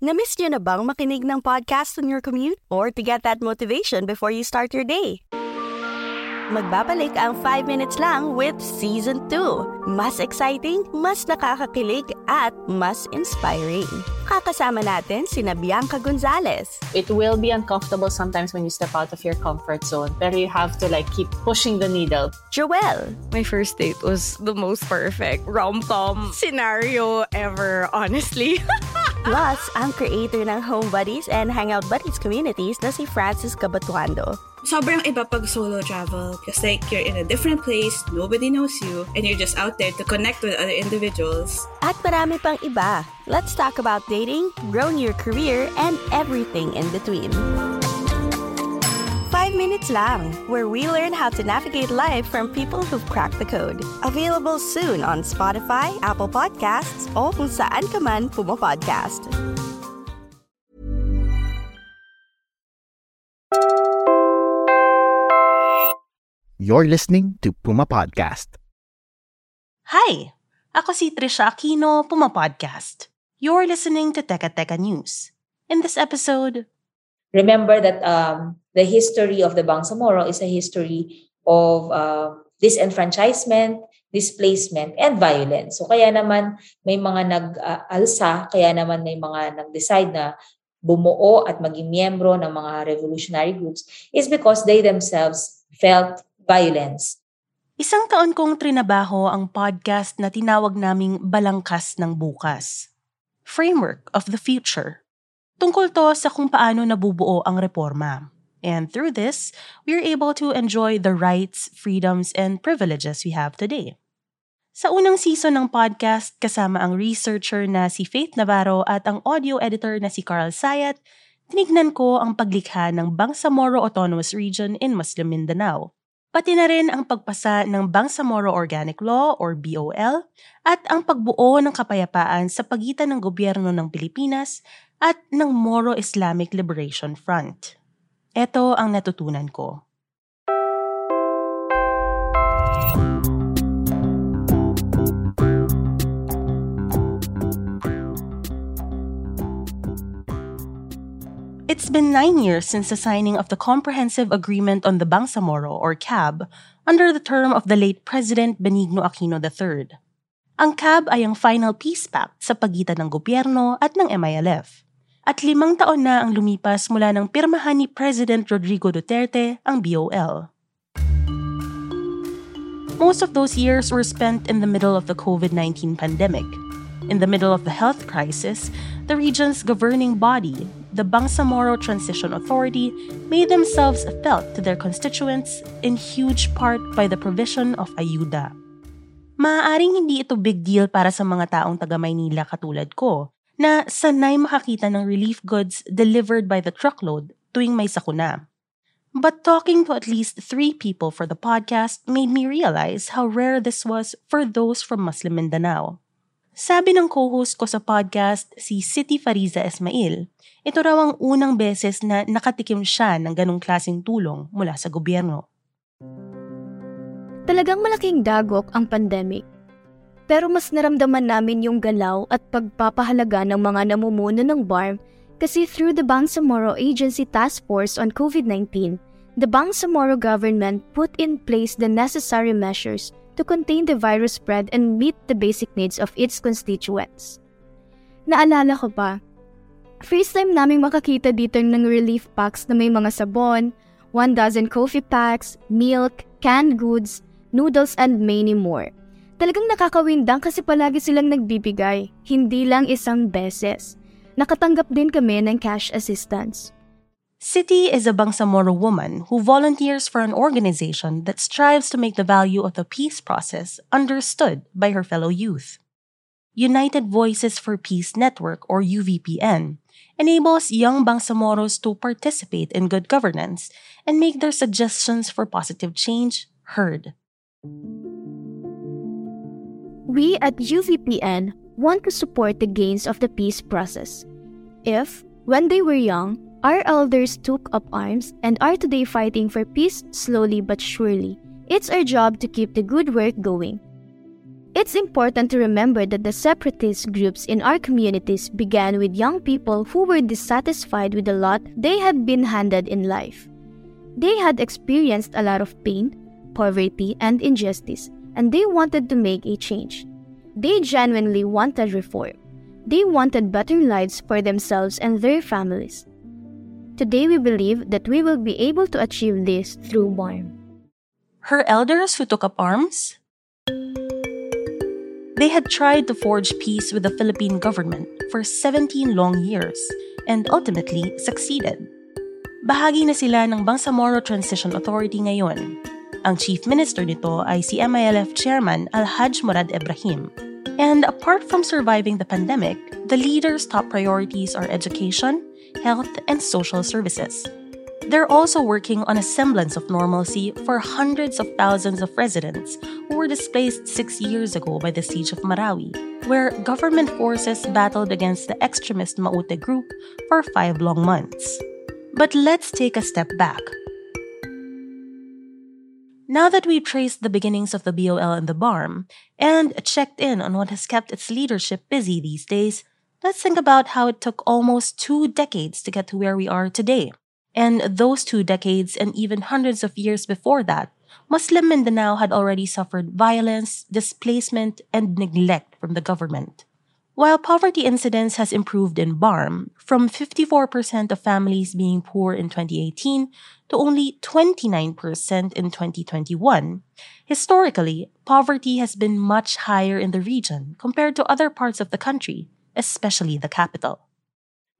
Na-miss niyo na bang makinig ng podcast on your commute? Or to get that motivation before you start your day? Magbabalik ang 5 Minutes Lang with Season 2. Mas exciting, mas nakakakilig, at mas inspiring. Kakasama natin sina Bianca Gonzalez. It will be uncomfortable sometimes when you step out of your comfort zone, pero you have to keep pushing the needle. Joelle. My first date was the most perfect rom-com scenario ever, honestly. Plus, ang creator ng Home Buddies and Hangout Buddies communities na si Francis Cabatuando. Sobrang iba pag solo travel because you're in a different place, nobody knows you, and you're just out there to connect with other individuals. At marami pang iba. Let's talk about dating, growing your career, and everything in between. 5 Minutes Lang, where we learn how to navigate life from people who've cracked the code. Available soon on Spotify, Apple Podcasts, o kung saan ka man Puma Podcast. You're listening to Puma Podcast. Hi! Ako si Trisha Aquino, Puma Podcast. You're listening to Teka Teka News. In this episode, remember that the history of the Bangsamoro is a history of disenfranchisement, displacement, and violence. So kaya naman may mga nag-alsa, kaya naman may mga nag-decide na bumuo at maging miyembro ng mga revolutionary groups is because they themselves felt violence. Isang taon kong trinabaho ang podcast na tinawag naming Balangkas ng Bukas. Framework of the Future. Tungkol to sa kung paano nabubuo ang reforma. And through this, we are able to enjoy the rights, freedoms, and privileges we have today. Sa unang season ng podcast, kasama ang researcher na si Faith Navarro at ang audio editor na si Carl Sayat, tinignan ko ang paglikha ng Bangsamoro Autonomous Region in Muslim Mindanao. Pati na rin ang pagpasa ng Bangsamoro Organic Law or BOL at ang pagbuo ng kapayapaan sa pagitan ng gobyerno ng Pilipinas at ng Moro Islamic Liberation Front. Ito ang natutunan ko. It's been 9 years since the signing of the Comprehensive Agreement on the Bangsamoro, or CAB, under the term of the late President Benigno Aquino III. Ang CAB ay ang final peace pact sa pagitan ng gobyerno at ng MILF. At 5 taon na ang lumipas mula ng pirmahan ni President Rodrigo Duterte ang BOL. Most of those years were spent in the middle of the COVID-19 pandemic. In the middle of the health crisis, the region's governing body, the Bangsamoro Transition Authority, made themselves felt to their constituents in huge part by the provision of ayuda. Maaaring hindi ito big deal para sa mga taong taga-Maynila katulad ko, na sanay makakita ng relief goods delivered by the truckload tuwing may sakuna. But talking to at least 3 people for the podcast made me realize how rare this was for those from Muslim Mindanao. Sabi ng co-host ko sa podcast, si City Fariza Ismail, ito raw ang unang beses na nakatikim siya ng ganong klaseng tulong mula sa gobyerno. Talagang malaking dagok ang pandemic. Pero mas naramdaman namin yung galaw at pagpapahalaga ng mga namumuno ng BARMM kasi through the Bangsamoro Agency Task Force on COVID-19, the Bangsamoro government put in place the necessary measures to contain the virus spread and meet the basic needs of its constituents. Naalala ko pa, first time naming makakita dito ng relief packs na may mga sabon, 1 dozen coffee packs, milk, canned goods, noodles, and many more. Talagang nakakawindang kasi palagi silang nagbibigay, hindi lang isang beses. Nakatanggap din kami ng cash assistance. City is a Bangsamoro woman who volunteers for an organization that strives to make the value of the peace process understood by her fellow youth. United Voices for Peace Network, or UVPN, enables young Bangsamoros to participate in good governance and make their suggestions for positive change heard. We at UVPN want to support the gains of the peace process. If, when they were young, our elders took up arms and are today fighting for peace slowly but surely. It's our job to keep the good work going. It's important to remember that the separatist groups in our communities began with young people who were dissatisfied with the lot they had been handed in life. They had experienced a lot of pain, poverty, and injustice, and they wanted to make a change. They genuinely wanted reform. They wanted better lives for themselves and their families. Today, we believe that we will be able to achieve this through BARMM. Her elders who took up arms? They had tried to forge peace with the Philippine government for 17 long years and ultimately succeeded. Bahagi na sila ng Bangsamoro Transition Authority ngayon. Ang chief minister nito ay si MILF Chairman Al Hajj Murad Ibrahim. And apart from surviving the pandemic, the leaders' top priorities are education, health, and social services. They're also working on a semblance of normalcy for hundreds of thousands of residents who were displaced 6 years ago by the siege of Marawi, where government forces battled against the extremist Maute group for 5 long months. But let's take a step back. Now that we've traced the beginnings of the BOL and the BARMM, and checked in on what has kept its leadership busy these days, let's think about how it took almost 2 decades to get to where we are today. And those 2 decades, and even hundreds of years before that, Muslim Mindanao had already suffered violence, displacement, and neglect from the government. While poverty incidence has improved in BARMM, from 54% of families being poor in 2018 to only 29% in 2021, historically, poverty has been much higher in the region compared to other parts of the country, especially the capital.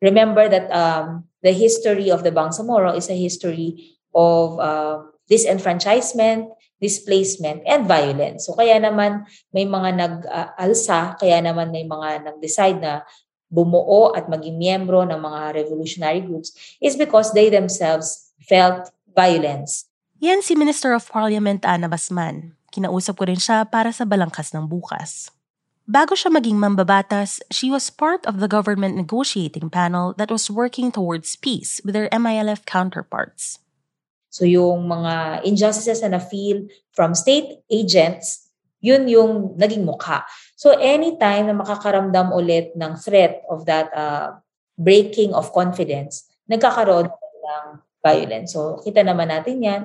Remember that the history of the Bangsamoro is a history of disenfranchisement, displacement, and violence. So kaya naman may mga nag-alsa, kaya naman may mga nag-decide na bumuo at maging miyembro ng mga revolutionary groups is because they themselves felt violence. Yan si Minister of Parliament Ana Basman. Kinausap ko rin siya para sa Balangkas ng Bukas. Bago siya maging mambabatas, she was part of the government negotiating panel that was working towards peace with their MILF counterparts. So yung mga injustices na na-feel from state agents, yun yung naging mukha. So anytime na makakaramdam ulit ng threat of that breaking of confidence, nagkakaroon ng violence. So kita naman natin yan.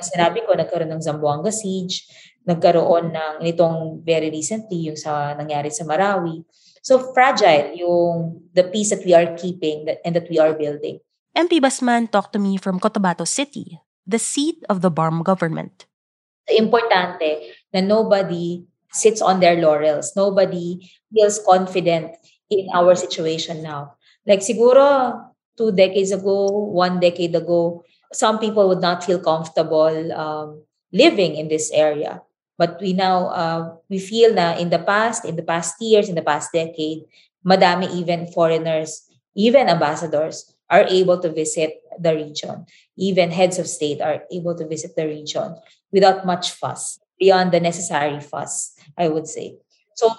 Sinabi ko, nagkaroon ng Zamboanga siege, nagkaroon ng nitong very recently yung sa nangyari sa Marawi. So fragile yung the peace that we are keeping and that we are building. MP Basman talked to me from Cotabato City, the seat of the BARMM government. Importante na nobody sits on their laurels. Nobody feels confident in our situation now. Like siguro 1 decade ago, some people would not feel comfortable living in this area. But we now, we feel na in the past years, in the past decade, madami even foreigners, even ambassadors, are able to visit the region. Even heads of state are able to visit the region without much fuss, beyond the necessary fuss, I would say. So,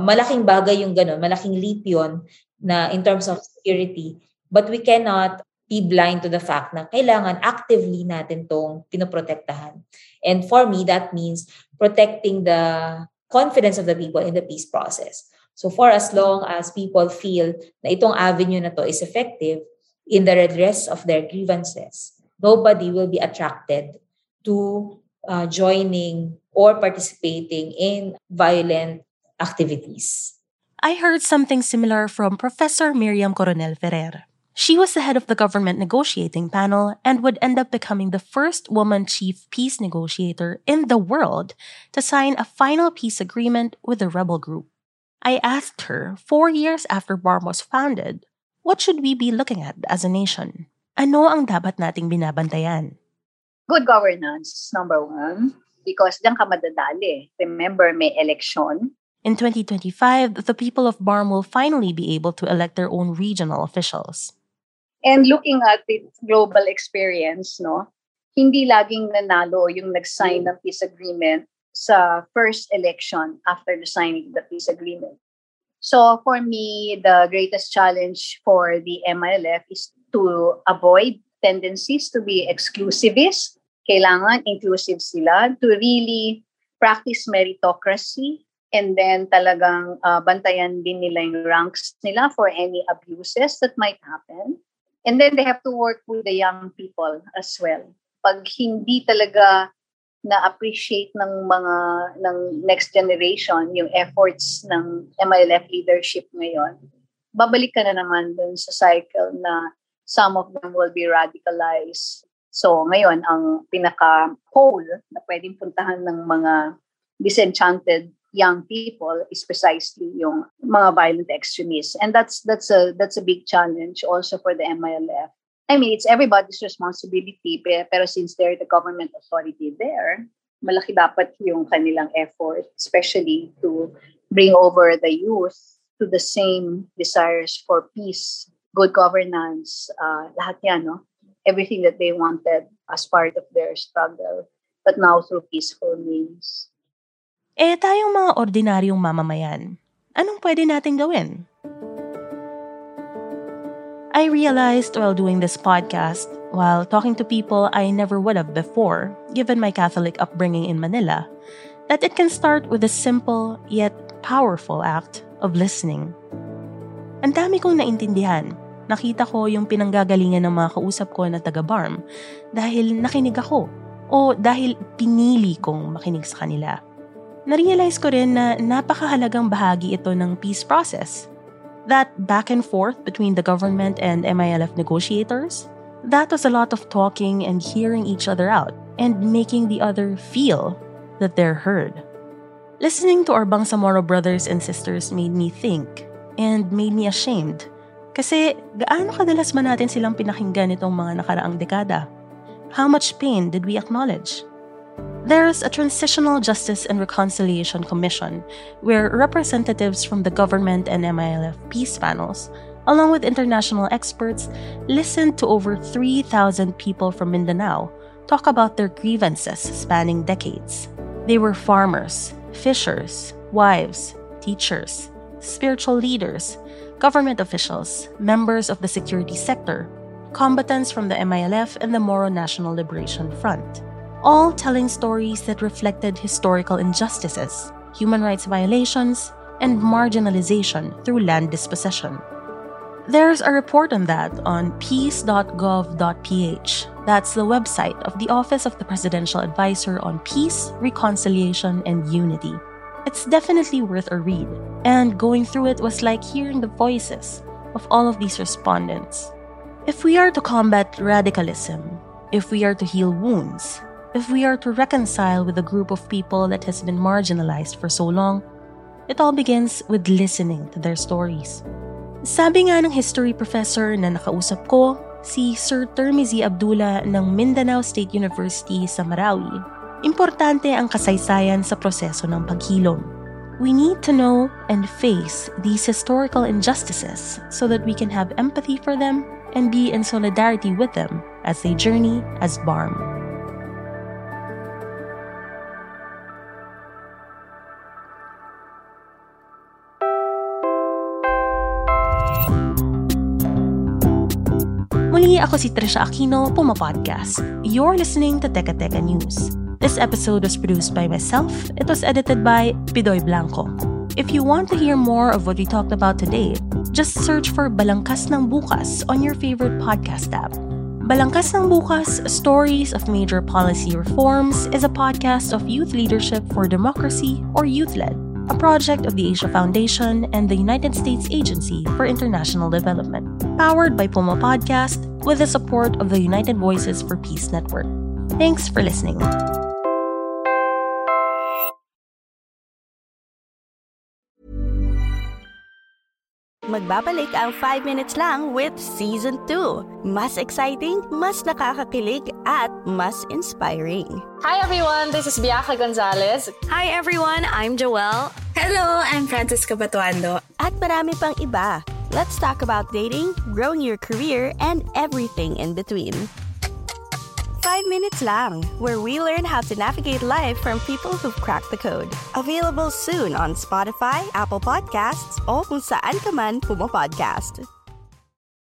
malaking bagay yung ganun, malaking leap yun na in terms of security, but we cannot be blind to the fact na kailangan actively natin tong pinoprotektahan. And for me, that means protecting the confidence of the people in the peace process. So for as long as people feel na itong avenue na to is effective in the redress of their grievances, nobody will be attracted to joining or participating in violent activities. I heard something similar from Professor Miriam Coronel Ferrer. She was the head of the government negotiating panel and would end up becoming the first woman chief peace negotiator in the world to sign a final peace agreement with the rebel group. I asked her, 4 years after BARMM was founded, what should we be looking at as a nation? Ano ang dapat nating binabantayan? Good governance, #1, because diyan ka madadali. Remember, may election. In 2025, the people of BARMM will finally be able to elect their own regional officials. And looking at the global experience, no, hindi laging nanalo yung nag-sign ng peace agreement sa first election after the signing of the peace agreement. So for me, the greatest challenge for the MILF is to avoid tendencies to be exclusivist. Kailangan inclusive sila to really practice meritocracy, and then talagang bantayan din nila yung ranks nila for any abuses that might happen. And then they have to work with the young people as well. Pag hindi talaga na-appreciate ng next generation yung efforts ng MILF leadership ngayon, babalik ka na naman dun sa cycle na some of them will be radicalized. So ngayon, ang pinaka-hole na pwedeng puntahan ng mga disenchanted young people is precisely yung mga violent extremists. And that's a big challenge also for the MILF. I mean, it's everybody's responsibility, pero since they're the government authority there, malaki dapat yung kanilang effort, especially to bring over the youth to the same desires for peace, good governance, lahat yan, no? Everything that they wanted as part of their struggle, but now through peaceful means. Eh, tayong mga ordinaryong mamamayan, anong pwede natin gawin? I realized while doing this podcast, while talking to people I never would have before, given my Catholic upbringing in Manila, that it can start with a simple yet powerful act of listening. Ang dami kong naintindihan. Nakita ko yung pinanggagalingan ng mga kausap ko na taga-BARMM dahil nakinig ako o dahil pinili kong makinig sa kanila. Narealize ko rin na napakahalagang bahagi ito ng peace process. That back and forth between the government and MILF negotiators, that was a lot of talking and hearing each other out and making the other feel that they're heard. Listening to our Bangsamoro brothers and sisters made me think and made me ashamed kasi gaano kadalas man natin silang pinakinggan itong mga nakaraang dekada. How much pain did we acknowledge? There's a Transitional Justice and Reconciliation Commission where representatives from the government and MILF peace panels, along with international experts, listened to over 3,000 people from Mindanao talk about their grievances spanning decades. They were farmers, fishers, wives, teachers, spiritual leaders, government officials, members of the security sector, combatants from the MILF and the Moro National Liberation Front, all telling stories that reflected historical injustices, human rights violations, and marginalization through land dispossession. There's a report on that on peace.gov.ph. That's the website of the Office of the Presidential Advisor on Peace, Reconciliation, and Unity. It's definitely worth a read, and going through it was like hearing the voices of all of these respondents. If we are to combat radicalism, if we are to heal wounds, if we are to reconcile with a group of people that has been marginalized for so long, it all begins with listening to their stories. Sabi nga ng history professor na nakausap ko, si Sir Termizi Abdullah ng Mindanao State University sa Marawi, importante ang kasaysayan sa proseso ng paghilom. We need to know and face these historical injustices so that we can have empathy for them and be in solidarity with them as they journey as BARMM. Ako si Trisha Aquino, Puma Podcast. You're listening to Teka Teka News. This episode was produced by myself. It was edited by Pidoy Blanco. If you want to hear more of what we talked about today, just search for Balangkas ng Bukas on your favorite podcast app. Balangkas ng Bukas, Stories of Major Policy Reforms is a podcast of Youth Leadership for Democracy or YouthLED, a project of the Asia Foundation and the United States Agency for International Development, powered by Puma Podcast, with the support of the United Voices for Peace Network. Thanks for listening. Magbabalik ang 5 Minutes Lang with Season 2. Mas exciting, mas nakakakilig, at mas inspiring. Hi everyone, this is Bianca Gonzalez. Hi everyone, I'm Joelle. Hello, I'm Francis Cabatuando. At marami pang iba. Let's talk about dating, growing your career, and everything in between. 5 Minutes Lang, where we learn how to navigate life from people who've cracked the code. Available soon on Spotify, Apple Podcasts, o kung saan ka man pumapodcast.